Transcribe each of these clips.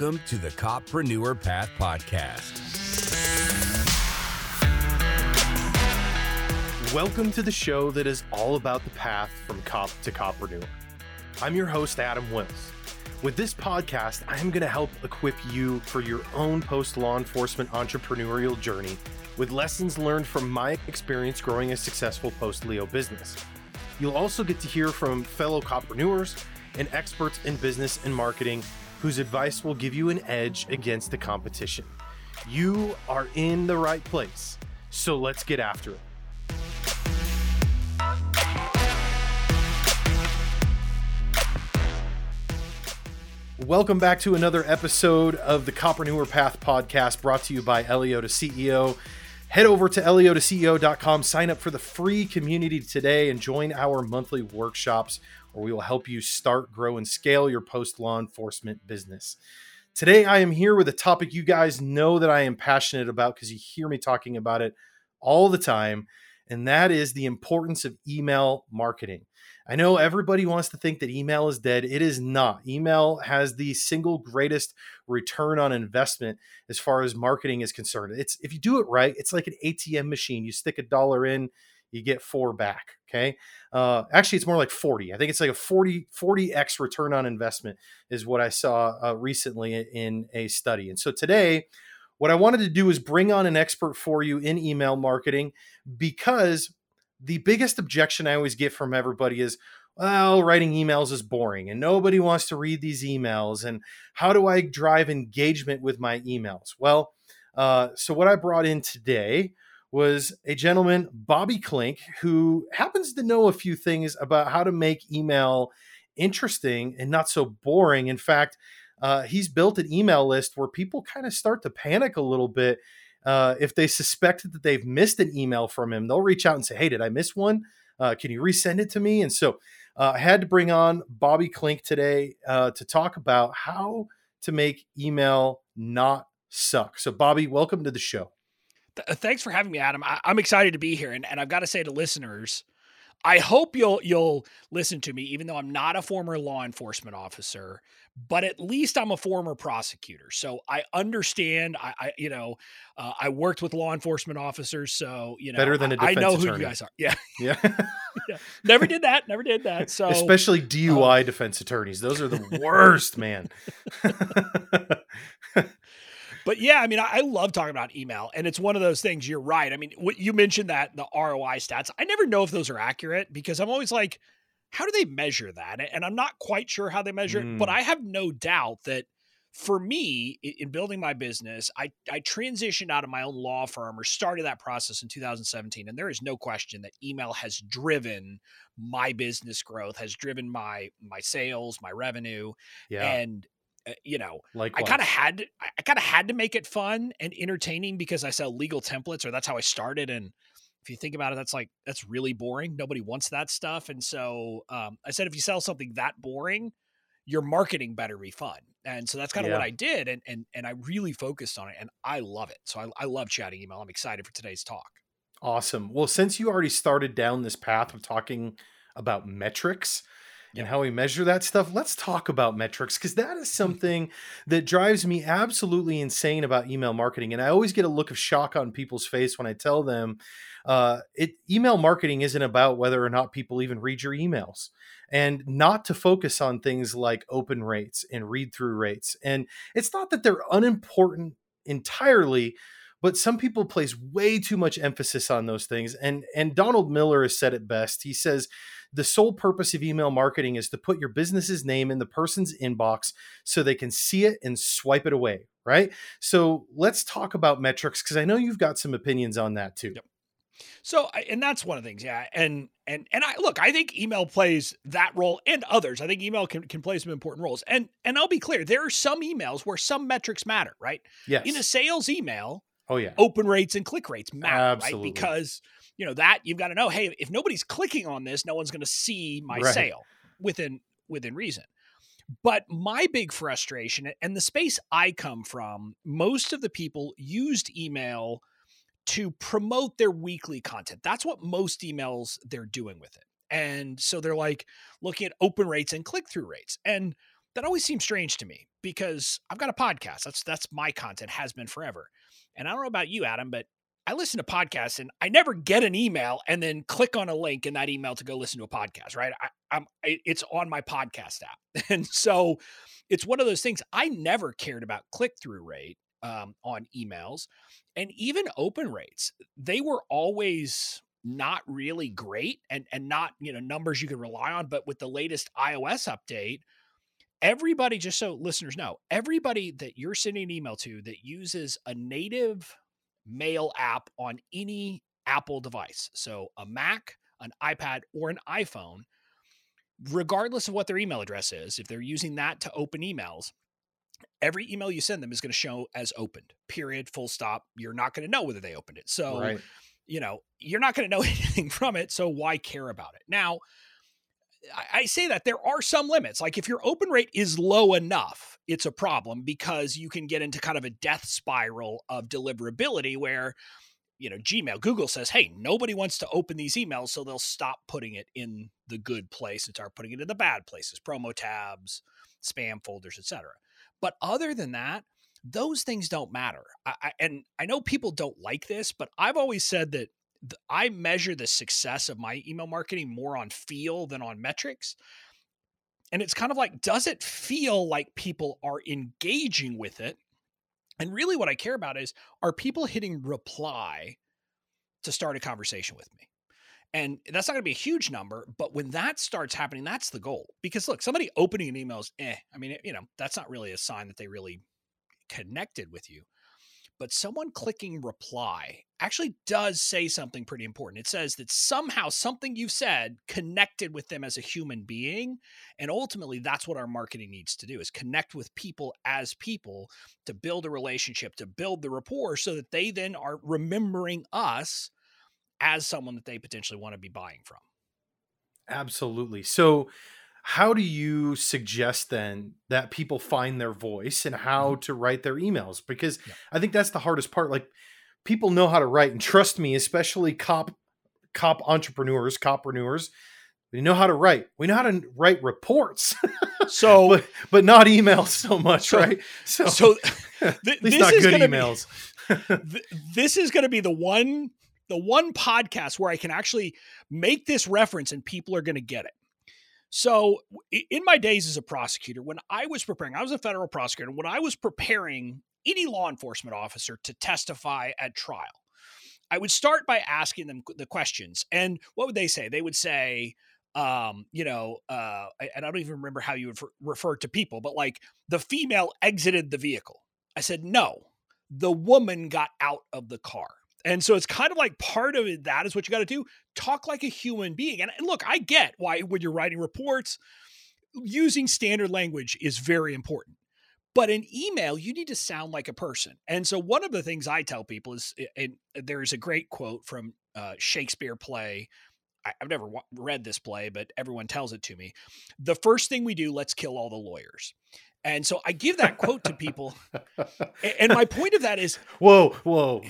Welcome to the Coppreneur Path Podcast. Welcome to the show that is all about the path from cop to coppreneur. I'm your host, Adam Wills. With this podcast, I'm going to help equip you for your own post-law enforcement entrepreneurial journey with lessons learned from my experience growing a successful post-Leo business. You'll also get to hear from fellow coppreneurs and experts in business and marketing whose advice will give you an edge against the competition. You are in the right place, so let's get after it. Welcome back to another episode of the Coppreneur Path Podcast, brought to you by Elio to CEO. Head over to leo2ceo.com, sign up for the free community today, and join our monthly workshops where we will help you start, grow, and scale your post-law enforcement business. Today, I am here with a topic you guys know that I am passionate about because you hear me talking about it all the time, and that is the importance of email marketing. I know everybody wants to think that email is dead. It is not. Email has the single greatest return on investment as far as marketing is concerned. If you do it right, it's like an ATM machine. You stick a dollar in, you get $4 back. Okay. Actually, it's more like 40. I think it's like a 40x return on investment is what I saw recently in a study. And so today, what I wanted to do is bring on an expert for you in email marketing, because the biggest objection I always get from everybody is, well, writing emails is boring and nobody wants to read these emails. And how do I drive engagement with my emails? Well, so what I brought in today was a gentleman, Bobby Klinck, who happens to know a few things about how to make email interesting and not so boring. In fact, he's built an email list where people kind of start to panic a little bit. If they suspect that they've missed an email from him, they'll reach out and say, hey, did I miss one? Can you resend it to me? And so I had to bring on Bobby Klinck today to talk about how to make email not suck. So Bobby, welcome to the show. Thanks for having me, Adam. I'm excited to be here. And I've got to say to listeners, I hope you'll listen to me, even though I'm not a former law enforcement officer, but at least I'm a former prosecutor. So I understand, I worked with law enforcement officers. So, better than a defense attorney. I know who you guys are. Yeah. Yeah. Never did that. So especially DUI defense attorneys. Those are the worst, man. But yeah, I mean, I love talking about email, and it's one of those things. You're right. I mean, what you mentioned, that the ROI stats, I never know if those are accurate because I'm always like, how do they measure that? And I'm not quite sure how they measure it, but I have no doubt that for me in building my business, I transitioned out of my own law firm, or started that process in 2017. And there is no question that email has driven my business growth, has driven my sales, my revenue. Yeah. And likewise. I kind of had to make it fun and entertaining because I sell legal templates, or that's how I started. And if you think about it, that's really boring. Nobody wants that stuff. And so I said, if you sell something that boring, your marketing better be fun. And so that's kind of what I did. And I really focused on it, and I love it. So I love chatting email. I'm excited for today's talk. Awesome. Well, since you already started down this path of talking about metrics, and how we measure that stuff, let's talk about metrics, because that is something that drives me absolutely insane about email marketing. And I always get a look of shock on people's face when I tell them email marketing isn't about whether or not people even read your emails, and not to focus on things like open rates and read-through rates. And it's not that they're unimportant entirely, but some people place way too much emphasis on those things. And Donald Miller has said it best. He says, the sole purpose of email marketing is to put your business's name in the person's inbox so they can see it and swipe it away, right? So let's talk about metrics, because I know you've got some opinions on that too. Yep. So, and that's one of the things. Yeah. And I think email plays that role and others. I think email can play some important roles. And I'll be clear, there are some emails where some metrics matter, right? Yes. In a sales email, open rates and click rates matter, absolutely, right? Because that you've got to know, hey, if nobody's clicking on this, no one's going to see my sale within reason. But my big frustration, and the space I come from, most of the people used email to promote their weekly content. That's what most emails they're doing with it. And so they're like looking at open rates and click-through rates. And That always seems strange to me because I've got a podcast. That's my content, has been forever. And I don't know about you, Adam, but I listen to podcasts and I never get an email and then click on a link in that email to go listen to a podcast, right? It's on my podcast app. And so it's one of those things. I never cared about click-through rate on emails, and even open rates. They were always not really great and not, you know, numbers you could rely on. But with the latest iOS update, everybody, just so listeners know, everybody that you're sending an email to that uses a native mail app on any Apple device, so a Mac, an iPad, or an iPhone, regardless of what their email address is, if they're using that to open emails, every email you send them is going to show as opened, period, full stop. You're not going to know whether they opened it. So, right, you know, you're not going to know anything from it. So why care about it? Now, I say that there are some limits. Like if your open rate is low enough, it's a problem because you can get into kind of a death spiral of deliverability where, you know, Gmail, Google says, hey, nobody wants to open these emails. So they'll stop putting it in the good place and start putting it in the bad places, promo tabs, spam folders, etc. But other than that, those things don't matter. And I know people don't like this, but I've always said that I measure the success of my email marketing more on feel than on metrics. And it's kind of like, does it feel like people are engaging with it? And really what I care about is, are people hitting reply to start a conversation with me? And that's not going to be a huge number, but when that starts happening, that's the goal. Because look, somebody opening an email is, I mean, you know, that's not really a sign that they really connected with you. But someone clicking reply actually does say something pretty important. It says that somehow something you've said connected with them as a human being. And ultimately, that's what our marketing needs to do, is connect with people as people, to build a relationship, to build the rapport so that they then are remembering us as someone that they potentially want to be buying from. Absolutely. So how do you suggest then that people find their voice and how to write their emails? Because I think that's the hardest part. Like, people know how to write, and trust me, especially cop entrepreneurs, coppreneurs, we know how to write. We know how to write reports, so but not emails so much, right? So at least not good emails. This is going to be the one podcast where I can actually make this reference and people are going to get it. So in my days as a prosecutor, when I was preparing, I was a federal prosecutor, when I was preparing any law enforcement officer to testify at trial, I would start by asking them the questions. And what would they say? They would say, and I don't even remember how you would refer to people, but like, the female exited the vehicle. I said, no, the woman got out of the car. And so it's kind of like, part of it, that is what you got to do. Talk like a human being. And look, I get why when you're writing reports, using standard language is very important. But in email, you need to sound like a person. And so one of the things I tell people is, and there's a great quote from Shakespeare play. I've never read this play, but everyone tells it to me. The first thing we do, let's kill all the lawyers. And so I give that quote to people. And my point of that is, whoa. Well,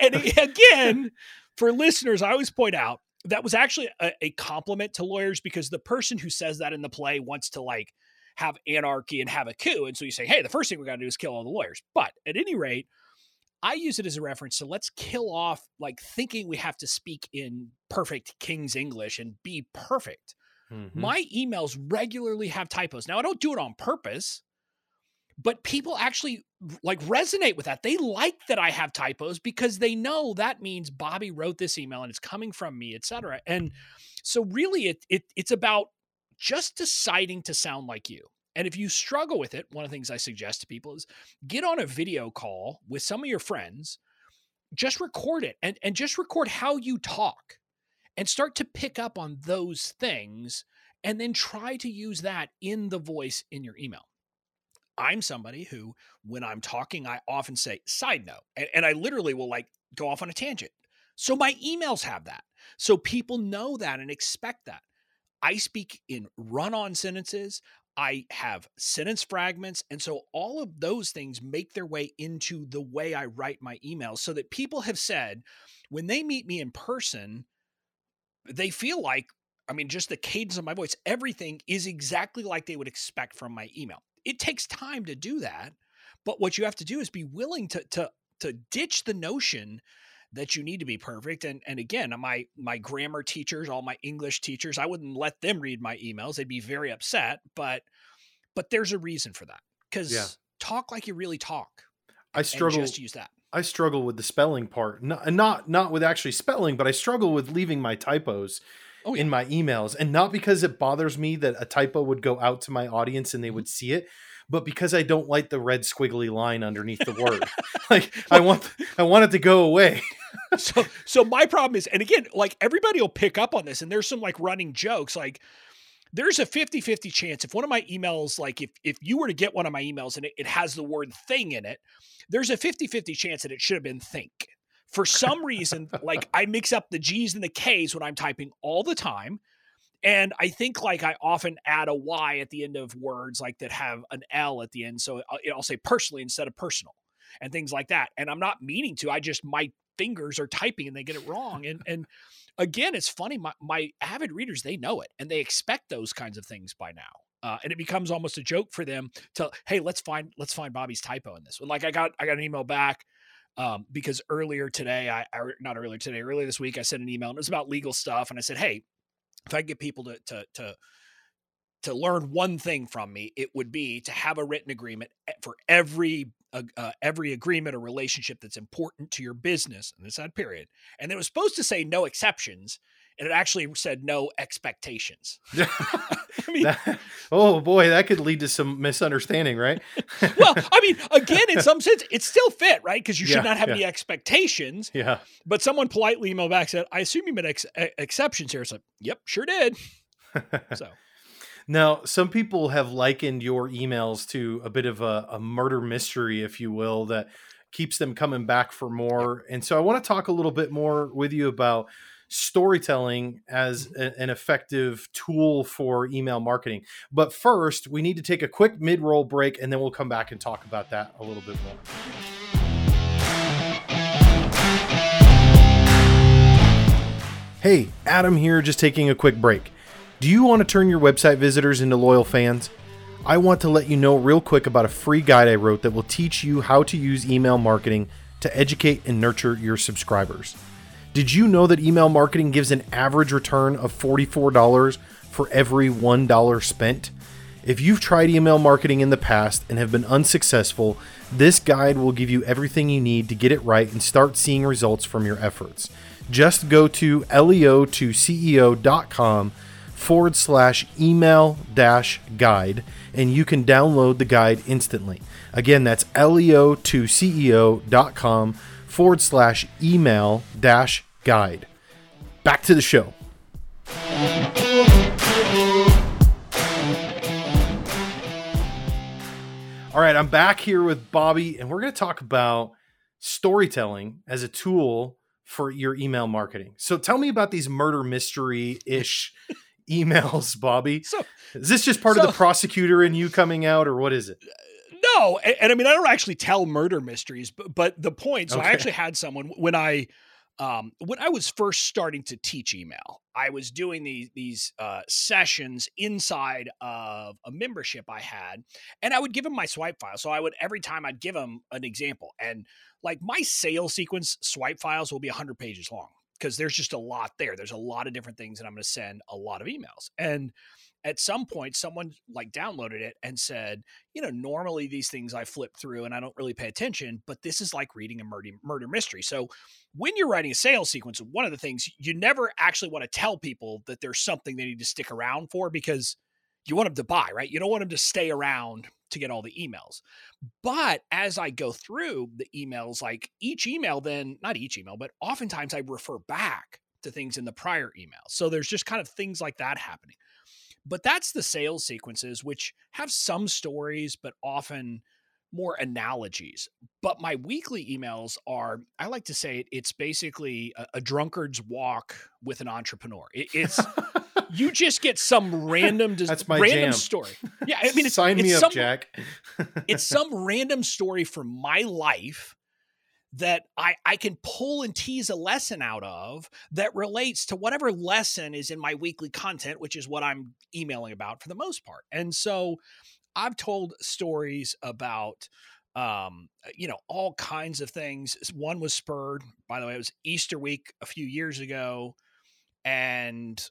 and again, for listeners, I always point out that was actually a compliment to lawyers, because the person who says that in the play wants to like have anarchy and have a coup. And so you say, hey, the first thing we got to do is kill all the lawyers. But at any rate, I use it as a reference to, let's kill off like thinking we have to speak in perfect King's English and be perfect. Mm-hmm. My emails regularly have typos. Now, I don't do it on purpose, but people actually like resonate with that. They like that I have typos because they know that means Bobby wrote this email and it's coming from me, et cetera. And so really it's about just deciding to sound like you. And if you struggle with it, one of the things I suggest to people is get on a video call with some of your friends, just record it and just record how you talk. And start to pick up on those things and then try to use that in the voice in your email. I'm somebody who, when I'm talking, I often say, side note, and I literally will like go off on a tangent. So my emails have that. So people know that and expect that. I speak in run-on sentences. I have sentence fragments. And so all of those things make their way into the way I write my emails, so that people have said, when they meet me in person, they feel like I mean, just the cadence of my voice, everything is exactly like they would expect from my email. It takes time to do that. But what you have to do is be willing to ditch the notion that you need to be perfect. And again, my grammar teachers, all my English teachers, I wouldn't let them read my emails. They'd be very upset, but there's a reason for that. Because talk like you really talk. I struggle just use that. I struggle with the spelling part, not with actually spelling, but I struggle with leaving my typos in my emails, and not because it bothers me that a typo would go out to my audience and they would see it, but because I don't like the red squiggly line underneath the word. Like I want it to go away. So my problem is, and again, like everybody will pick up on this, and there's some like running jokes, like there's a 50-50 chance if one of my emails, like if you were to get one of my emails and it has the word thing in it, there's a 50-50 chance that it should have been think. For some reason, like I mix up the G's and the K's when I'm typing all the time. And I think like I often add a Y at the end of words like that have an L at the end. So I'll say personally instead of personal and things like that. And I'm not meaning to, I just, my fingers are typing and they get it wrong. And again, it's funny. My avid readers, they know it and they expect those kinds of things by now. And it becomes almost a joke for them to, hey, let's find Bobby's typo in this one. Like I got an email back because earlier this week, I sent an email and it was about legal stuff. And I said, hey, if I could get people to learn one thing from me, it would be to have a written agreement for every agreement or relationship that's important to your business. And this had period. And it was supposed to say no exceptions. And it actually said no expectations. I mean, that could lead to some misunderstanding, right? Well, I mean, again, in some sense, it still fit, right? Because you should not have any expectations. Yeah. But someone politely emailed back and said, I assume you meant exceptions here. It's like, yep, sure did. So. Now, some people have likened your emails to a bit of a murder mystery, if you will, that keeps them coming back for more. And so I want to talk a little bit more with you about storytelling as an effective tool for email marketing. But first, we need to take a quick mid-roll break, and then we'll come back and talk about that a little bit more. Hey, Adam here, just taking a quick break. Do you want to turn your website visitors into loyal fans? I want to let you know real quick about a free guide I wrote that will teach you how to use email marketing to educate and nurture your subscribers. Did you know that email marketing gives an average return of $44 for every $1 spent? If you've tried email marketing in the past and have been unsuccessful, this guide will give you everything you need to get it right and start seeing results from your efforts. Just go to leo2ceo.com /email-guide, and you can download the guide instantly. Again, that's leo2ceo.com /email-guide. Back to the show. All right, I'm back here with Bobby, and we're going to talk about storytelling as a tool for your email marketing. So tell me about these murder mystery-ish emails, Bobby. Is this just part of the prosecutor in you coming out, or what is it? No, and I mean, I don't actually tell murder mysteries, but the point, I actually had someone when I was first starting to teach email, I was doing these sessions inside of a membership I had, and I would give them my swipe file. So I would, every time I'd give them an example, and like my sales sequence swipe files will be 100 pages long because there's just a lot there. There's a lot of different things, and I'm going to send a lot of emails. And at some point, someone like downloaded it and said, you know, normally these things I flip through and I don't really pay attention, but this is like reading a murder mystery. So when you're writing a sales sequence, one of the things you never actually want to tell people that there's something they need to stick around for, because you want them to buy, right? You don't want them to stay around to get all the emails. But as I go through the emails, like each email, then not each email, but oftentimes I refer back to things in the prior email. So there's just kind of things like that happening. But that's the sales sequences, which have some stories, but often more analogies. But my weekly emails are, I like to say it's basically a drunkard's walk with an entrepreneur. It's, you just get some random, that's my random jam. Story. Yeah. I mean, sign me up, Jack. It's some random story from my life that I can pull and tease a lesson out of that relates to whatever lesson is in my weekly content, which is what I'm emailing about for the most part. And so I've told stories about, all kinds of things. One was spurred, by the way, it was Easter week a few years ago. And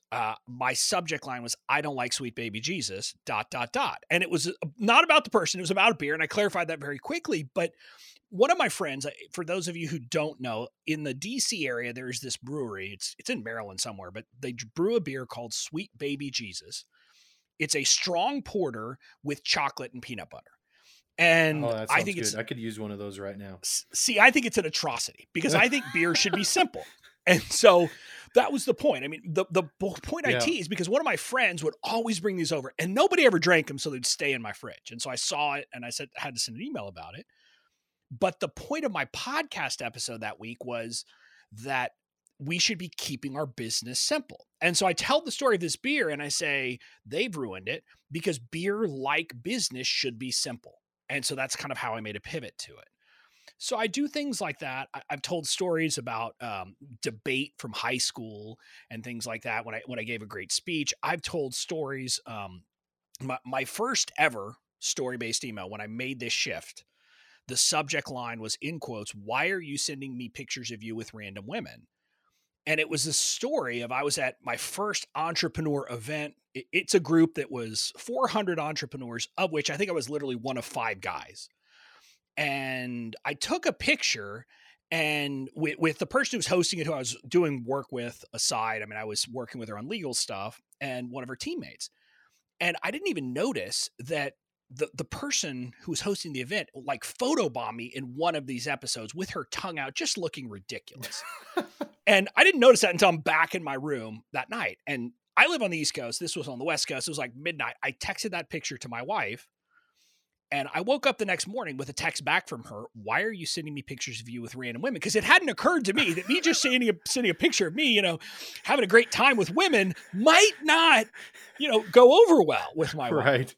my subject line was, I don't like sweet baby Jesus, ... And it was not about the person. It was about a beer. And I clarified that very quickly. But one of my friends, for those of you who don't know, in the DC area, there's this brewery. It's in Maryland somewhere, but they brew a beer called Sweet Baby Jesus. It's a strong porter with chocolate and peanut butter. And I think good. I could use one of those right now. See, I think it's an atrocity because I think beer should be simple. And so that was the point. I mean, the point I teased because one of my friends would always bring these over and nobody ever drank them. So they'd stay in my fridge. And so I saw it and I said, I had to send an email about it. But the point of my podcast episode that week was that we should be keeping our business simple. And so I tell the story of this beer and I say, they've ruined it because beer like business should be simple. And so that's kind of how I made a pivot to it. So I do things like that. I've told stories about debate from high school and things like that. When I gave a great speech, I've told stories. My first ever story-based email, when I made this shift, the subject line was in quotes, "Why are you sending me pictures of you with random women?" And it was a story of, I was at my first entrepreneur event. It's a group that was 400 entrepreneurs, of which I think I was literally one of 5 guys. And I took a picture and with the person who was hosting it, who I was doing work with aside. I mean, I was working with her on legal stuff and one of her teammates. And I didn't even notice that the person who was hosting the event, like, photobombed me in one of these episodes with her tongue out, just looking ridiculous. And I didn't notice that until I'm back in my room that night. And I live on the East Coast. This was on the West Coast. It was like midnight. I texted that picture to my wife. And I woke up the next morning with a text back from her. Why are you sending me pictures of you with random women? Because it hadn't occurred to me that me just sending a picture of me, having a great time with women might not, go over well with my wife.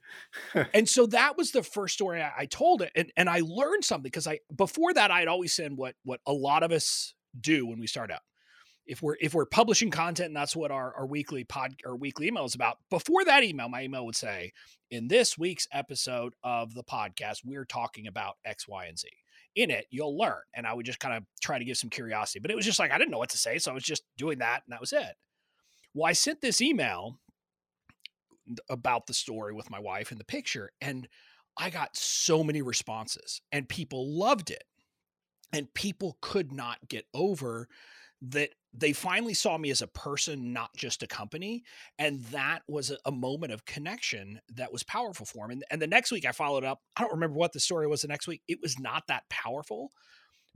Right. And so that was the first story I told it. And I learned something because before that, I'd always said what a lot of us do when we start out. If we're publishing content, and that's what our weekly weekly email is about. Before that email, my email would say, in this week's episode of the podcast, we're talking about X, Y, and Z. In it, you'll learn. And I would just kind of try to give some curiosity, but it was just like, I didn't know what to say. So I was just doing that. And that was it. Well, I sent this email about the story with my wife and the picture, and I got so many responses and people loved it. And people could not get over that they finally saw me as a person, not just a company. And that was a moment of connection that was powerful for them. And the next week I followed up. I don't remember what the story was the next week. It was not that powerful.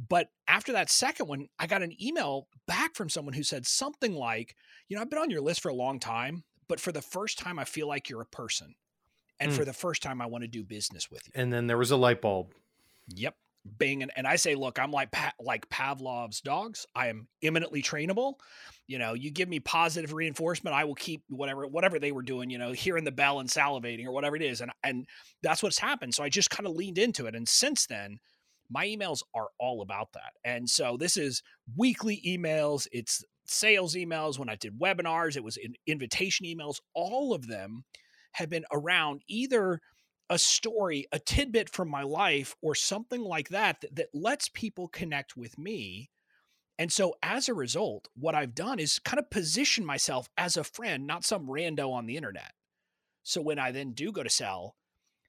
But after that second one, I got an email back from someone who said something like, I've been on your list for a long time, but for the first time, I feel like you're a person. And for the first time, I want to do business with you. And then there was a light bulb. Yep. Bing. And I say, look, I'm like Pavlov's dogs. I am imminently trainable. You give me positive reinforcement, I will keep whatever they were doing, hearing the bell and salivating or whatever it is. And that's what's happened. So I just kind of leaned into it. And since then, my emails are all about that. And so this is weekly emails. It's sales emails. When I did webinars, it was invitation emails. All of them have been around either a story, a tidbit from my life, or something like that lets people connect with me. And so as a result, what I've done is kind of position myself as a friend, not some rando on the internet. So when I then do go to sell,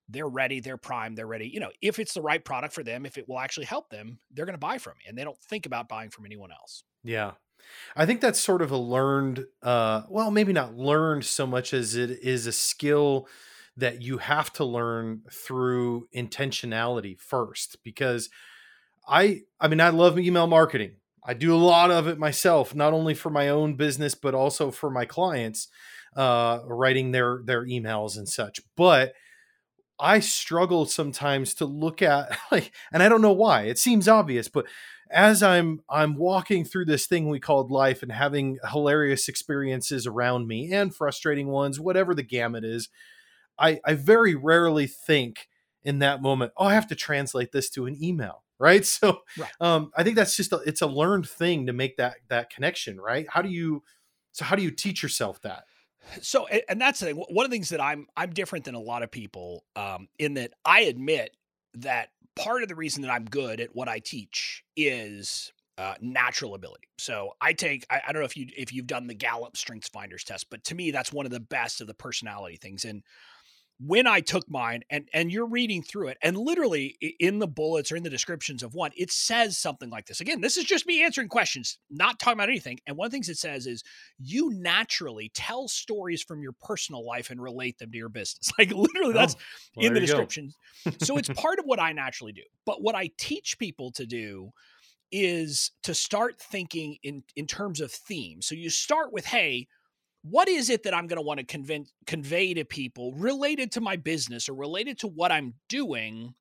they're ready, they're primed, they're ready. If it's the right product for them, if it will actually help them, they're going to buy from me, and they don't think about buying from anyone else. Yeah. I think that's sort of a learned, maybe not learned so much as it is a skill that you have to learn through intentionality first, because I love email marketing. I do a lot of it myself, not only for my own business, but also for my clients, writing their emails and such. But I struggle sometimes to look at, and I don't know why, it seems obvious, but as I'm walking through this thing we called life and having hilarious experiences around me and frustrating ones, whatever the gamut is, I very rarely think in that moment, I have to translate this to an email, right? So I think that's just, it's a learned thing to make that connection, right? How do you teach yourself that? So, and that's the thing. One of the things that I'm different than a lot of people in that I admit that part of the reason that I'm good at what I teach is natural ability. So I don't know if you've done the Gallup Strengths Finders test, but to me, that's one of the best of the personality things. And when I took mine and you're reading through it, and literally in the bullets or in the descriptions of one, it says something like this. Again, this is just me answering questions, not talking about anything. And one of the things it says is you naturally tell stories from your personal life and relate them to your business. Like literally that's in the description. So it's part of what I naturally do. But what I teach people to do is to start thinking in terms of theme. So you start with, hey, what is it that I'm going to want to convey to people related to my business or related to what I'm doing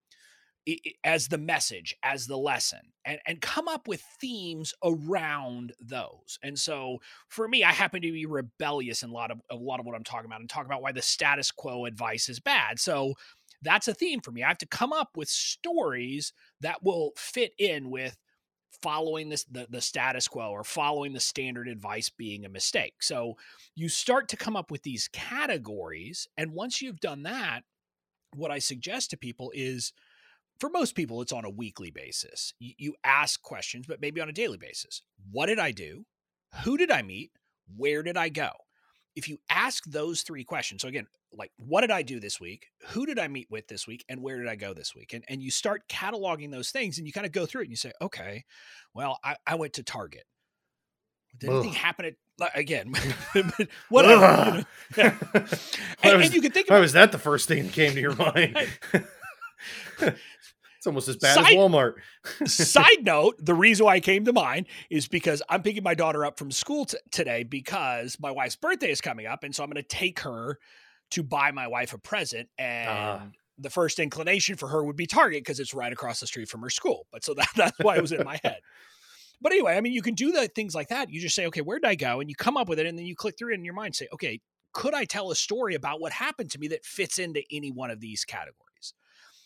as the message, as the lesson, and come up with themes around those. And so for me, I happen to be rebellious in a lot of what I'm talking about and talk about why the status quo advice is bad. So that's a theme for me. I have to come up with stories that will fit in with following the status quo or following the standard advice being a mistake. So you start to come up with these categories. And once you've done that, what I suggest to people is, for most people, it's on a weekly basis. You ask questions, but maybe on a daily basis. What did I do? Who did I meet? Where did I go? If you ask those three questions, so again, like, what did I do this week? Who did I meet with this week? And where did I go this week? And you start cataloging those things and you kind of go through it and you say, okay, well, I went to Target. Did anything happen at, again, whatever. You know? and you can think about it. Was that the first thing that came to your mind? It's almost as bad as Walmart. Side note, the reason why I came to mine is because I'm picking my daughter up from school today because my wife's birthday is coming up. And so I'm going to take her to buy my wife a present. And the first inclination for her would be Target because it's right across the street from her school. But so that's why it was in my head. But anyway, I mean, you can do the things like that. You just say, okay, where did I go? And you come up with it. And then you click through it in your mind, say, okay, could I tell a story about what happened to me that fits into any one of these categories?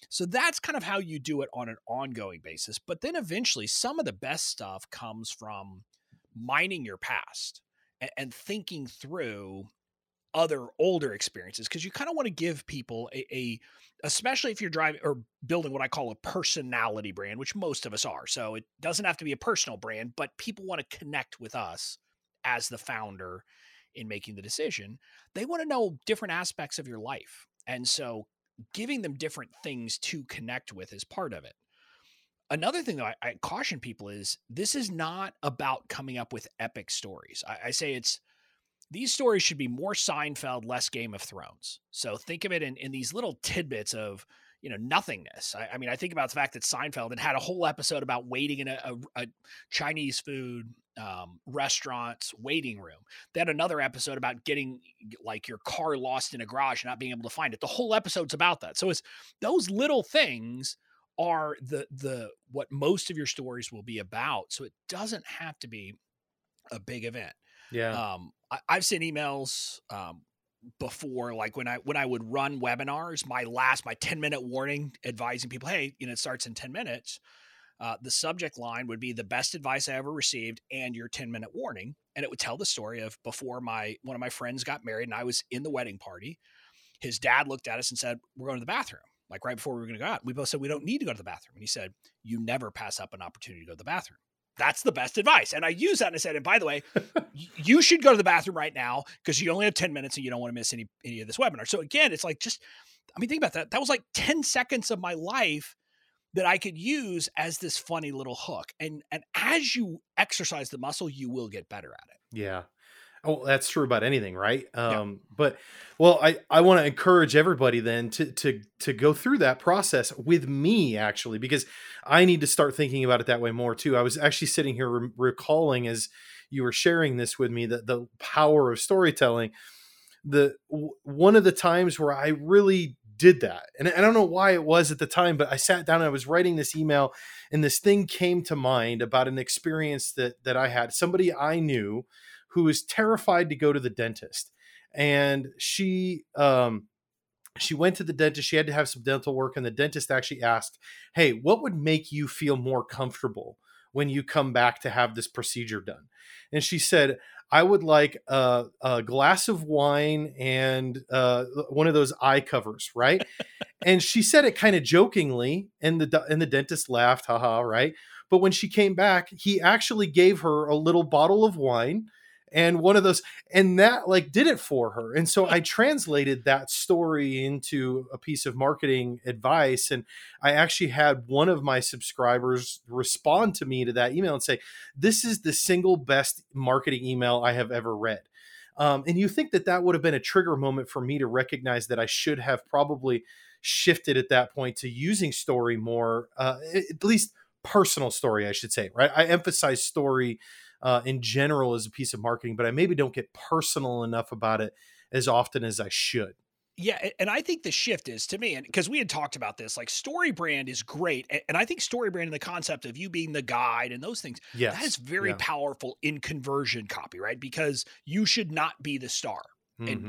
So that's kind of how you do it on an ongoing basis. But then eventually some of the best stuff comes from mining your past and thinking through other older experiences, because you kind of want to give people especially if you're driving or building what I call a personality brand, which most of us are. So it doesn't have to be a personal brand, but people want to connect with us as the founder in making the decision. They want to know different aspects of your life. And so giving them different things to connect with is part of it. Another thing that I caution people is this is not about coming up with epic stories. I say these stories should be more Seinfeld, less Game of Thrones. So think of it in these little tidbits of, you know, nothingness. I mean, I think about the fact that Seinfeld had a whole episode about waiting in a Chinese food restaurant's waiting room. They had another episode about getting like your car lost in a garage and not being able to find it. The whole episode's about that. So it's those little things are the what most of your stories will be about. So it doesn't have to be a big event. Yeah. I've sent emails before, like when I would run webinars, my 10-minute warning advising people, hey, you know, it starts in 10 minutes. The subject line would be the best advice I ever received and your 10-minute warning. And it would tell the story of before one of my friends got married and I was in the wedding party. His dad looked at us and said, we're going to the bathroom. Like right before we were going to go out, we both said, we don't need to go to the bathroom. And he said, you never pass up an opportunity to go to the bathroom. That's the best advice. And I use that and I said, and by the way, you should go to the bathroom right now because you only have 10 minutes and you don't want to miss any of this webinar. So again, it's like, think about that. That was like 10 seconds of my life that I could use as this funny little hook. And as you exercise the muscle, you will get better at it. Yeah. Oh, that's true about anything, right? Yeah. But, well, I want to encourage everybody then to go through that process with me, actually, because I need to start thinking about it that way more too. I was actually sitting here recalling as you were sharing this with me, that the power of storytelling, one of the times where I really did that. And I don't know why it was at the time, but I sat down and I was writing this email and this thing came to mind about an experience that I had. Somebody I knew who was terrified to go to the dentist. And she She went to the dentist. She had to have some dental work. And the dentist actually asked, hey, what would make you feel more comfortable when you come back to have this procedure done? And she said, I would like a glass of wine and one of those eye covers, right? And she said it kind of jokingly, and the dentist laughed, haha, right? But when she came back, he actually gave her a little bottle of wine and one of those, and that like did it for her. And so I translated that story into a piece of marketing advice. And I actually had one of my subscribers respond to me to that email and say, this is the single best marketing email I have ever read. And you think that that would have been a trigger moment for me to recognize that I should have probably shifted at that point to using story more, at least personal story, I should say, right? I emphasize story in general as a piece of marketing, but I maybe don't get personal enough about it as often as I should. Yeah. And I think the shift is to me, and because we had talked about this, like story brand is great. And I think story brand and the concept of you being the guide and those things, yes, that is very powerful in conversion copy, right? Because you should not be the star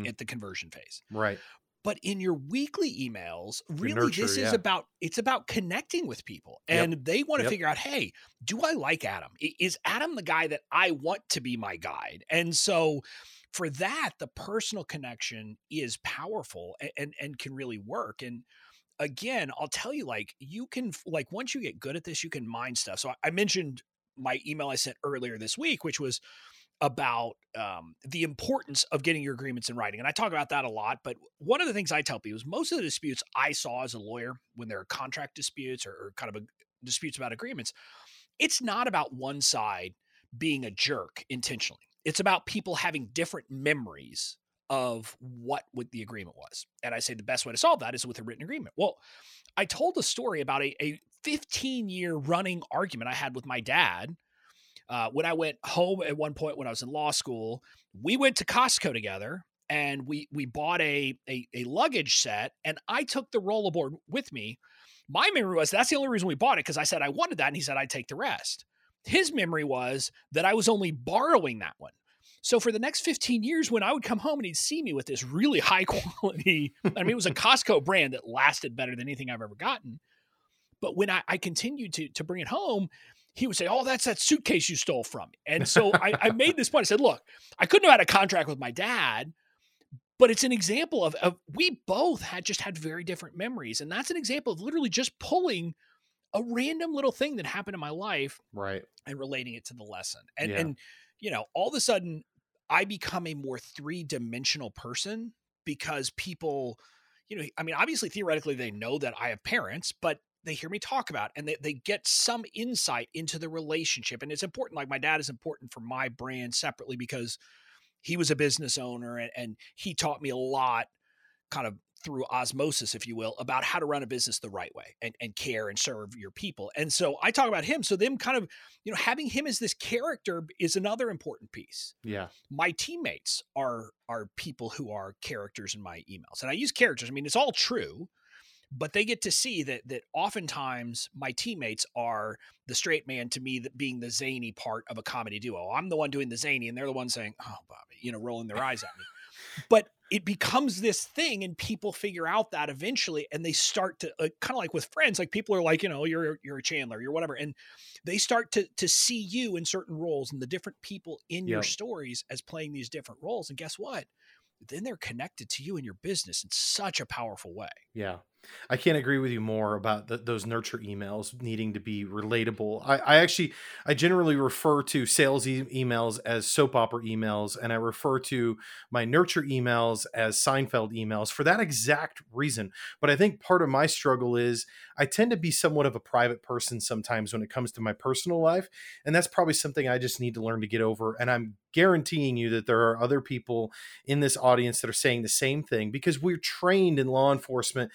at the conversion phase. Right. But in your weekly emails, really, nurture, this is about, it's about connecting with people, and they want to figure out, hey, do I like Adam? Is Adam the guy that I want to be my guide? And so for that, the personal connection is powerful and can really work. And again, I'll tell you, like, you can, like, once you get good at this, you can mine stuff. So I mentioned my email I sent earlier this week, which was about the importance of getting your agreements in writing. And I talk about that a lot, but one of the things I tell people is most of the disputes I saw as a lawyer, when there are contract disputes or kind of disputes about agreements, it's not about one side being a jerk intentionally. It's about people having different memories of what the agreement was. And I say the best way to solve that is with a written agreement. Well, I told a story about a 15-year running argument I had with my dad. When I went home at one point when I was in law school, we went to Costco together and we bought a luggage set, and I took the rollerboard with me. My memory was that's the only reason we bought it, because I said I wanted that, and he said I'd take the rest. His memory was that I was only borrowing that one. So for the next 15 years, when I would come home and he'd see me with this really high quality, I mean, it was a Costco brand that lasted better than anything I've ever gotten. But when I continued to bring it home, he would say, oh, that's that suitcase you stole from me. And so I made this point. I said, look, I couldn't have had a contract with my dad, but it's an example of we both had very different memories. And that's an example of literally just pulling a random little thing that happened in my life, right, and relating it to the lesson. And you know, all of a sudden I become a more three-dimensional person, because people, you know, I mean, obviously theoretically they know that I have parents, but they hear me talk about, and they get some insight into the relationship. And it's important. Like, my dad is important for my brand separately because he was a business owner, and he taught me a lot, kind of through osmosis, if you will, about how to run a business the right way and care and serve your people. And so I talk about him. So them kind of, you know, having him as this character is another important piece. Yeah. My teammates are people who are characters in my emails. And I use characters. I mean, it's all true. But they get to see that oftentimes my teammates are the straight man to me, that being the zany part of a comedy duo. I'm the one doing the zany, and they're the one saying, oh, Bobby, you know, rolling their eyes at me. But it becomes this thing, and people figure out that eventually, and they start to kind of like with friends, like people are like, you know, you're a Chandler, you're whatever. And they start to see you in certain roles and the different people in your stories as playing these different roles. And guess what? Then they're connected to you and your business in such a powerful way. Yeah. I can't agree with you more about those nurture emails needing to be relatable. I generally refer to sales emails as soap opera emails, and I refer to my nurture emails as Seinfeld emails for that exact reason. But I think part of my struggle is I tend to be somewhat of a private person sometimes when it comes to my personal life. And that's probably something I just need to learn to get over. And I'm guaranteeing you that there are other people in this audience that are saying the same thing, because we're trained in law enforcement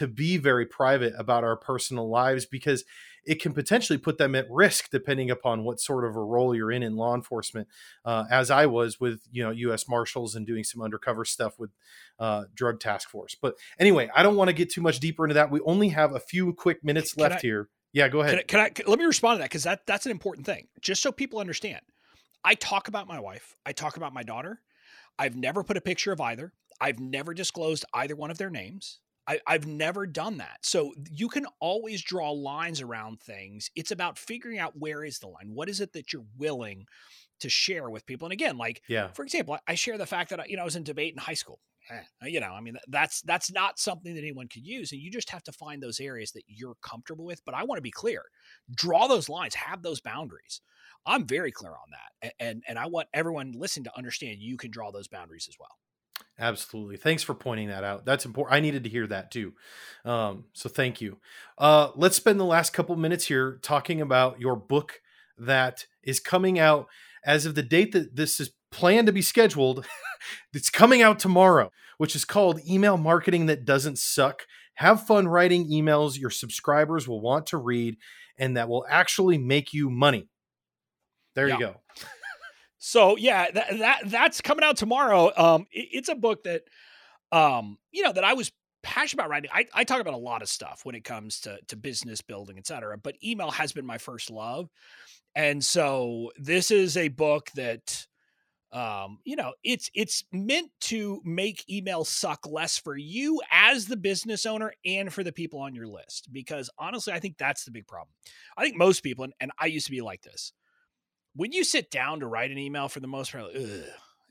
to be very private about our personal lives, because it can potentially put them at risk depending upon what sort of a role you're in law enforcement, as I was with, you know, U.S. Marshals and doing some undercover stuff with drug task force. But anyway, I don't want to get too much deeper into that. We only have a few quick minutes left here. Yeah, go ahead. Can I let me respond to that, because that's an important thing. Just so people understand, I talk about my wife. I talk about my daughter. I've never put a picture of either. I've never disclosed either one of their names. I've never done that. So you can always draw lines around things. It's about figuring out where is the line. What is it that you're willing to share with people? And again, like, for example, I share the fact that I was in debate in high school. That's not something that anyone could use. And you just have to find those areas that you're comfortable with. But I want to be clear, draw those lines, have those boundaries. I'm very clear on that. And I want everyone listening to understand you can draw those boundaries as well. Absolutely. Thanks for pointing that out. That's important. I needed to hear that too. So thank you. Let's spend the last couple minutes here talking about your book that is coming out as of the date that this is planned to be scheduled. It's coming out tomorrow, which is called Email Marketing That Doesn't Suck. Have fun writing emails your subscribers will want to read and that will actually make you money. There you go. So yeah, that's coming out tomorrow. It's a book that, that I was passionate about writing. I talk about a lot of stuff when it comes to business building, et cetera, but email has been my first love. And so this is a book that, it's meant to make email suck less for you as the business owner and for the people on your list, because honestly, I think that's the big problem. I think most people, and I used to be like this, when you sit down to write an email for the most part,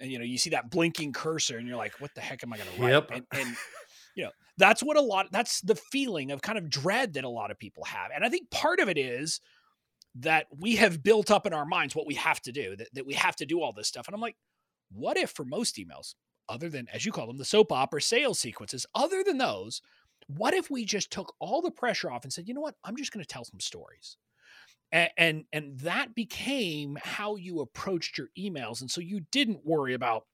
you see that blinking cursor and you're like, what the heck am I going to write? Yep. And that's what that's the feeling of kind of dread that a lot of people have. And I think part of it is that we have built up in our minds what we have to do, that we have to do all this stuff. And I'm like, what if for most emails, other than, as you call them, the soap opera sales sequences, other than those, what if we just took all the pressure off and said, you know what, I'm just going to tell some stories. And that became how you approached your emails. And so you didn't worry about,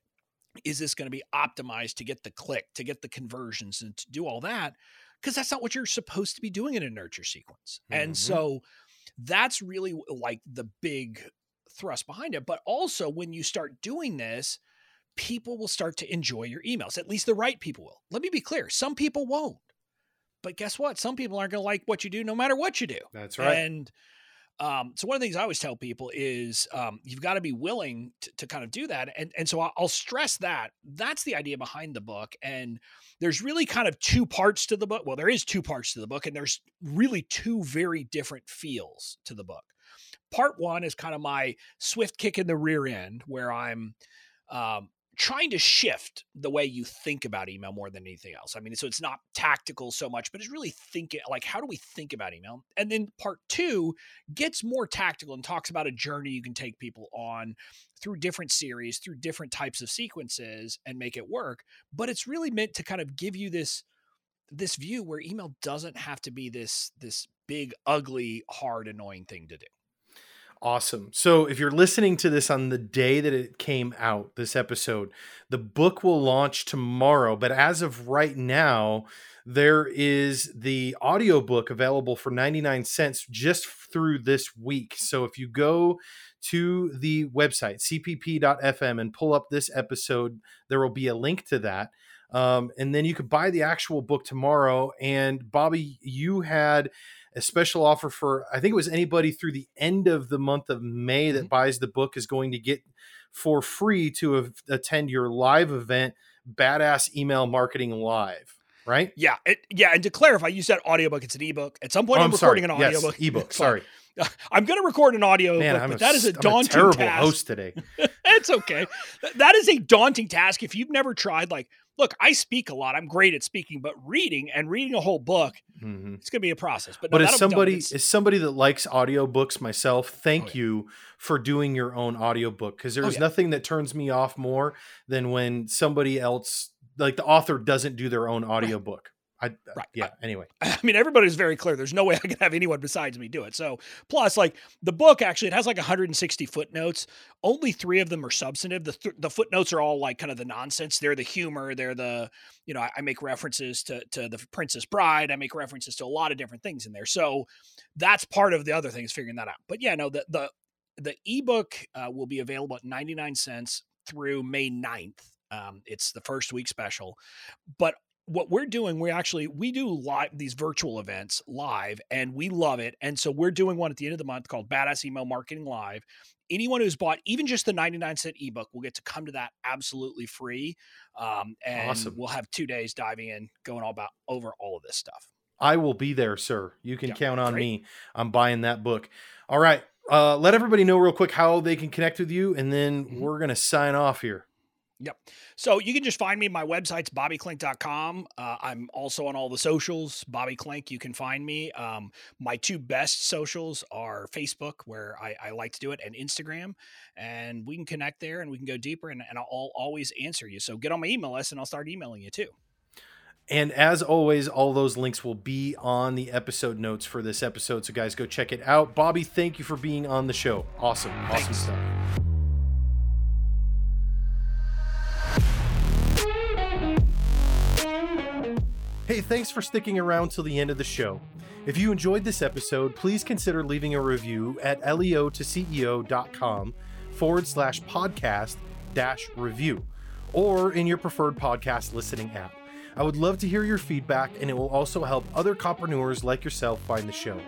is this going to be optimized to get the click, to get the conversions and to do all that? Because that's not what you're supposed to be doing in a nurture sequence. Mm-hmm. And so that's really like the big thrust behind it. But also when you start doing this, people will start to enjoy your emails. At least the right people will. Let me be clear. Some people won't. But guess what? Some people aren't going to like what you do no matter what you do. That's right. So one of the things I always tell people is you've got to be willing to kind of do that. And so I'll stress that that's the idea behind the book. And there's really kind of two parts to the book. Well, there is two parts to the book, and there's really two very different feels to the book. Part one is kind of my swift kick in the rear end where I'm trying to shift the way you think about email more than anything else. I mean, so it's not tactical so much, but it's really thinking like, how do we think about email? And then part two gets more tactical and talks about a journey you can take people on through different series, through different types of sequences and make it work. But it's really meant to kind of give you this view where email doesn't have to be this big, ugly, hard, annoying thing to do. Awesome. So if you're listening to this on the day that it came out, this episode, the book will launch tomorrow. But as of right now, there is the audiobook available for 99 cents just through this week. So if you go to the website, cpp.fm, and pull up this episode, there will be a link to that. And then you could buy the actual book tomorrow. And Bobby, you had a special offer for, I think it was anybody through the end of the month of May that buys the book is going to get for free to attend your live event, Badass Email Marketing Live. Right? Yeah. And to clarify, you said audiobook. It's an ebook. At some point, I'm recording an audiobook. Yes, ebook. Sorry. I'm going to record an audiobook, but that is a daunting task. I'm a terrible host today. It's okay. That is a daunting task. If you've never tried, look, I speak a lot. I'm great at speaking, but reading a whole book, it's going to be a process. But as somebody that likes audiobooks myself, thank you for doing your own audiobook, because there's nothing that turns me off more than when somebody else, like the author, doesn't do their own audiobook. Anyway. I mean, everybody's very clear. There's no way I could have anyone besides me do it. So plus the book actually, it has 160 footnotes. Only 3 of them are substantive. The footnotes are all kind of the nonsense. They're the humor. They're the, I make references to the Princess Bride. I make references to a lot of different things in there. So that's part of the other thing is figuring that out. But the ebook will be available at 99 cents through May 9th. It's the first week special, but what we're doing, we do live these virtual events live, and we love it. And so we're doing one at the end of the month called Badass Email Marketing Live. anyone who's bought even just the 99-cent ebook will get to come to that absolutely free. And awesome. We'll have 2 days diving in, going all about over all of this stuff. I will be there, sir. You can count on me. I'm buying that book. All right. Let everybody know real quick how they can connect with you, and then we're going to sign off here. Yep. So you can just find me. My website's bobbyklinck.com. I'm also on all the socials, Bobby Klinck. You can find me. My two best socials are Facebook, where I like to do it, and Instagram. And we can connect there, and we can go deeper, and I'll always answer you. So get on my email list, and I'll start emailing you too. And as always, all those links will be on the episode notes for this episode. So guys, go check it out. Bobby, thank you for being on the show. Awesome. Awesome stuff. Hey, thanks for sticking around till the end of the show. If you enjoyed this episode, please consider leaving a review at leo2ceo.com /podcast-review or in your preferred podcast listening app. I would love to hear your feedback, and it will also help other coppreneurs like yourself find the show.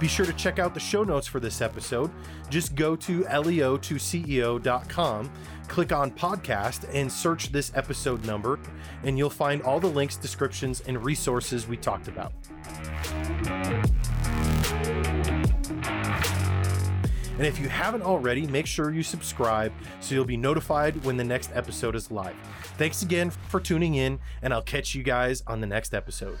Be sure to check out the show notes for this episode. Just go to leo2ceo.com, click on podcast, and search this episode number, and you'll find all the links, descriptions, and resources we talked about. And if you haven't already, make sure you subscribe so you'll be notified when the next episode is live. Thanks again for tuning in, and I'll catch you guys on the next episode.